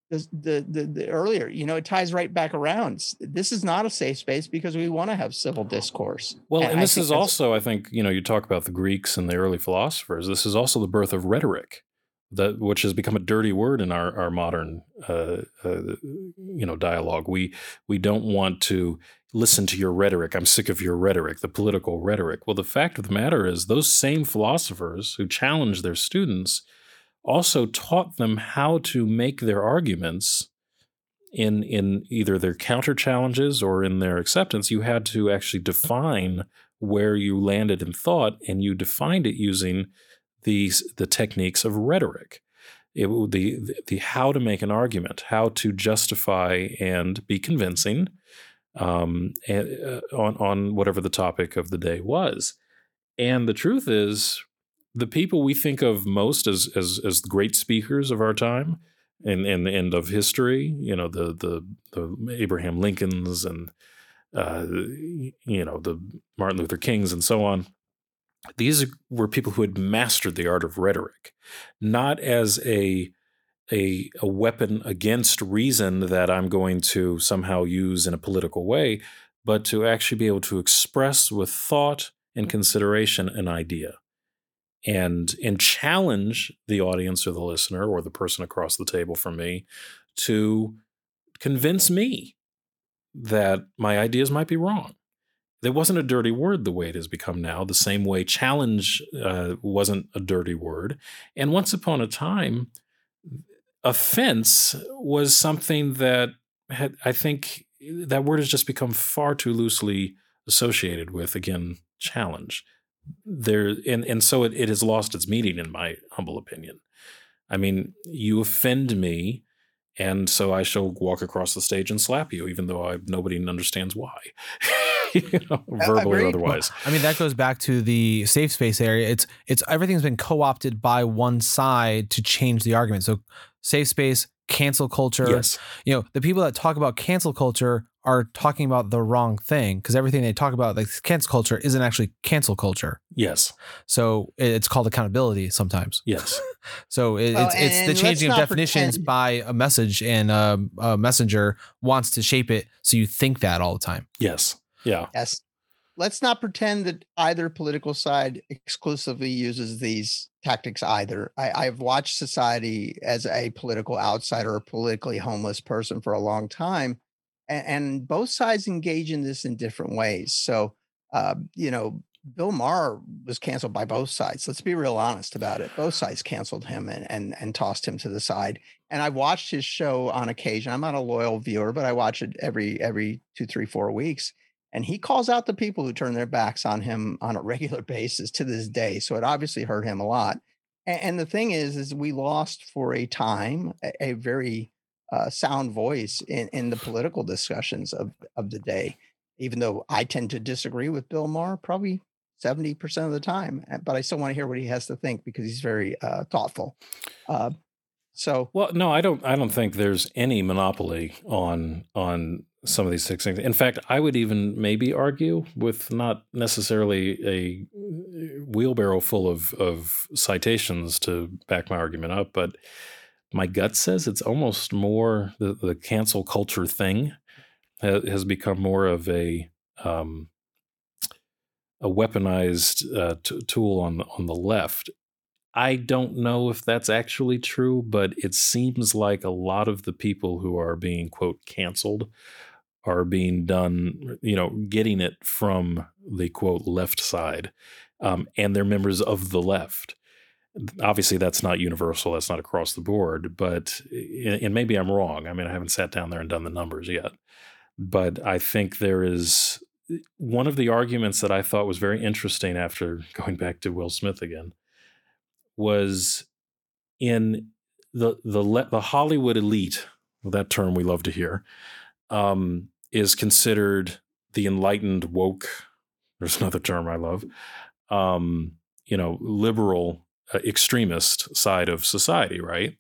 the earlier, it ties right back around. This is not a safe space because we want to have civil discourse. Well, and this is also, I think, you talk about the Greeks and the early philosophers. This is also the birth of rhetoric, which has become a dirty word in our modern, dialogue. We don't want to listen to your rhetoric. I'm sick of your rhetoric, the political rhetoric. Well, the fact of the matter is those same philosophers who challenged their students also taught them how to make their arguments in either their counter challenges or in their acceptance. You had to actually define where you landed in thought, and you defined it using the techniques of rhetoric. The how to make an argument, how to justify and be convincing on whatever the topic of the day was. And the truth is, the people we think of most as great speakers of our time and of history, you know, the Abraham Lincolns and you know, the Martin Luther Kings and so on. These were people who had mastered the art of rhetoric, not as a weapon against reason that I'm going to somehow use in a political way, but to actually be able to express with thought and consideration an idea and challenge the audience or the listener or the person across the table from me to convince me that my ideas might be wrong. There wasn't a dirty word the way it has become now, the same way challenge wasn't a dirty word. And once upon a time, offense was something that had, I think that word has just become far too loosely associated with, again, challenge. And so it has lost its meaning, in my humble opinion. I mean, you offend me, and so I shall walk across the stage and slap you, even though nobody understands why. You know, verbal or otherwise. I mean, that goes back to the safe space area. It's everything's been co-opted by one side to change the argument. So safe space, cancel culture. Yes. You know, the people that talk about cancel culture are talking about the wrong thing, because everything they talk about, like cancel culture, isn't actually cancel culture. Yes. So it's called accountability sometimes. Yes. So it's the changing of definitions by a message, and a messenger wants to shape it so you think that all the time. Yes. Yeah. Yes. Let's not pretend that either political side exclusively uses these tactics either. I've watched society as a political outsider or politically homeless person for a long time, and both sides engage in this in different ways. So, you know, Bill Maher was canceled by both sides. Let's be real honest about it. Both sides canceled him and tossed him to the side. And I watched his show on occasion. I'm not a loyal viewer, but I watch it every 2, 3, 4 weeks. And he calls out the people who turn their backs on him on a regular basis to this day. So it obviously hurt him a lot. And the thing is we lost for a time a very sound voice in the political discussions of the day, even though I tend to disagree with Bill Maher probably 70% of the time. But I still want to hear what he has to think, because he's very thoughtful. I don't think there's any monopoly on some of these six things. In fact, I would even maybe argue, with not necessarily a wheelbarrow full of citations to back my argument up, but my gut says it's almost more the cancel culture thing has become more of a weaponized tool on the left. I don't know if that's actually true, but it seems like a lot of the people who are being, quote, canceled are being done, you know, getting it from the, quote, left side, and they're members of the left. Obviously, that's not universal. That's not across the board, but and maybe I'm wrong. I mean, I haven't sat down there and done the numbers yet, but I think there is one of the arguments that I thought was very interesting, after going back to Will Smith again, was in the Hollywood elite, that term we love to hear, is considered the enlightened woke. There's another term I love, you know, liberal extremist side of society, right?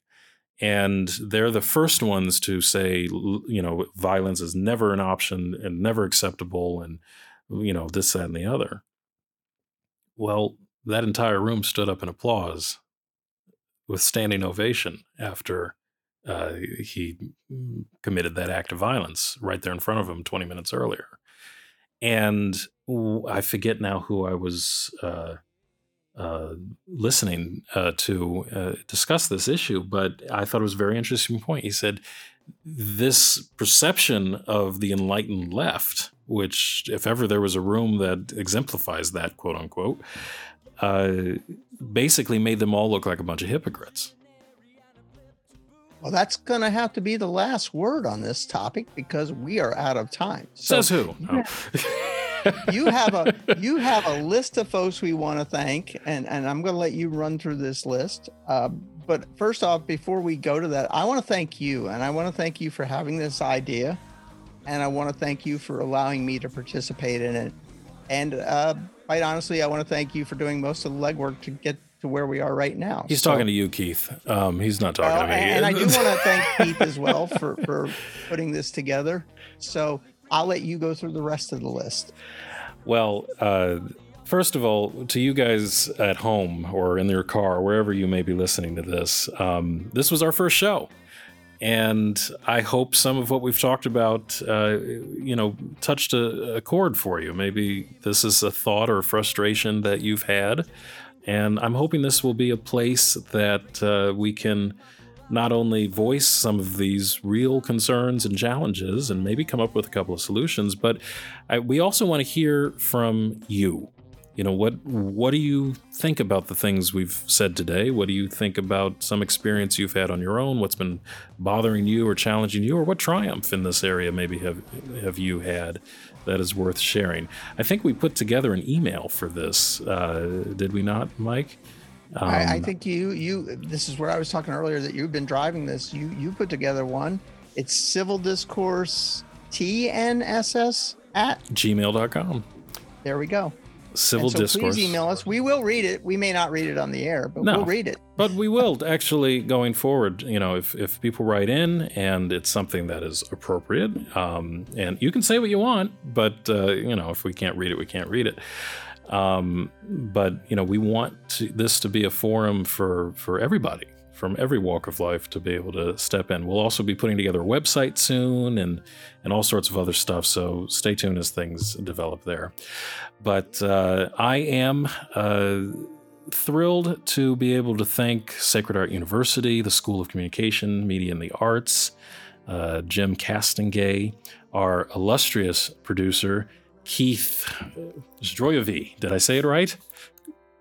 And they're the first ones to say, you know, violence is never an option and never acceptable, and, you know, this, that, and the other. Well, that entire room stood up in applause with standing ovation after he committed that act of violence right there in front of him 20 minutes earlier. And I forget now who I was listening to discuss this issue, but I thought it was a very interesting point. He said this perception of the enlightened left, which if ever there was a room that exemplifies that, quote unquote, basically made them all look like a bunch of hypocrites. Well, that's going to have to be the last word on this topic, because we are out of time. So, says who? No. You have a list of folks we want to thank, and I'm going to let you run through this list. But first off, before we go to that, I want to thank you, and I want to thank you for having this idea, and I want to thank you for allowing me to participate in it. And quite honestly, I want to thank you for doing most of the legwork to get to where we are right now. He's talking to you, Keith. He's not talking to me. And I do want to thank Keith as well for putting this together. So I'll let you go through the rest of the list. Well, first of all, to you guys at home or in your car, wherever you may be listening to this, this was our first show. And I hope some of what we've talked about, touched a chord for you. Maybe this is a thought or frustration that you've had. And I'm hoping this will be a place that we can not only voice some of these real concerns and challenges and maybe come up with a couple of solutions, but we also want to hear from you. You know, what do you think about the things we've said today? What do you think about some experience you've had on your own? What's been bothering you or challenging you, or what triumph in this area maybe have you had that is worth sharing? I think we put together an email for this, did we not, Mike? I think you. This is where I was talking earlier that you've been driving this. You put together one. It's Civil Discourse TNSS at gmail.com. There we go. Civil Discourse. Please email us. We will read it. We may not read it on the air, but we'll read it. But we will actually going forward, if people write in and it's something that is appropriate, and you can say what you want, but, if we can't read it, we can't read it. But, we want this to be a forum for everybody from every walk of life to be able to step in. We'll also be putting together a website soon and all sorts of other stuff. So stay tuned as things develop there. But I am thrilled to be able to thank Sacred Art University, the School of Communication, Media, and the Arts, Jim Castingay, our illustrious producer, Keith Zdrojovi. Did I say it right?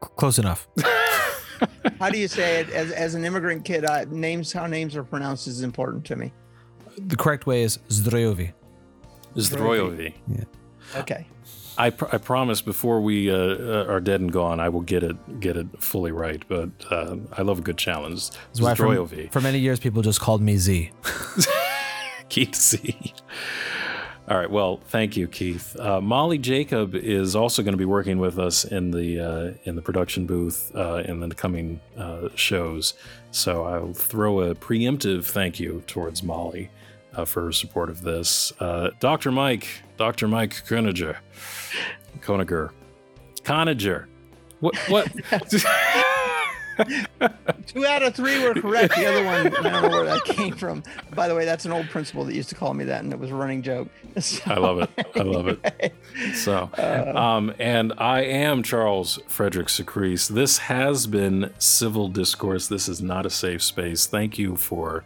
Close enough. How do you say it? As an immigrant kid, how names are pronounced is important to me. The correct way is Zdrojovi. Zdrojovi. Yeah. Okay. I promise before we are dead and gone, I will get it fully right. But I love a good challenge. Zdrojovi. For many years, people just called me Z. Keith Z. All right. Well, thank you, Keith. Molly Jacob is also going to be working with us in the production booth in the coming shows. So I'll throw a preemptive thank you towards Molly for her support of this. Dr. Mike Koeniger. What? 2 out of 3 were correct. The other one, I don't know where that came from. By the way, that's an old principal that used to call me that, and it was a running joke. So, I love it. So, and I am Charles Frederick Secrese. This has been Civil Discourse. This is not a safe space. Thank you for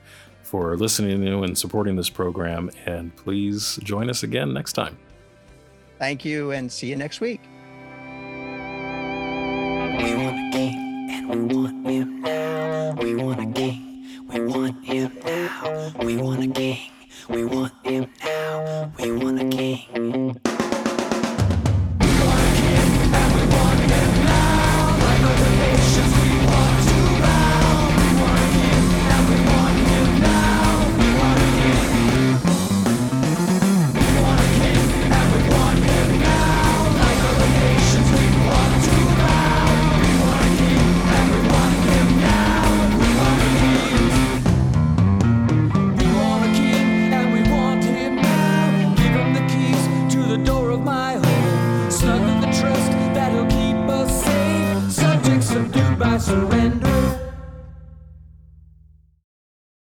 listening to and supporting this program, and please join us again next time. Thank you, and see you next week.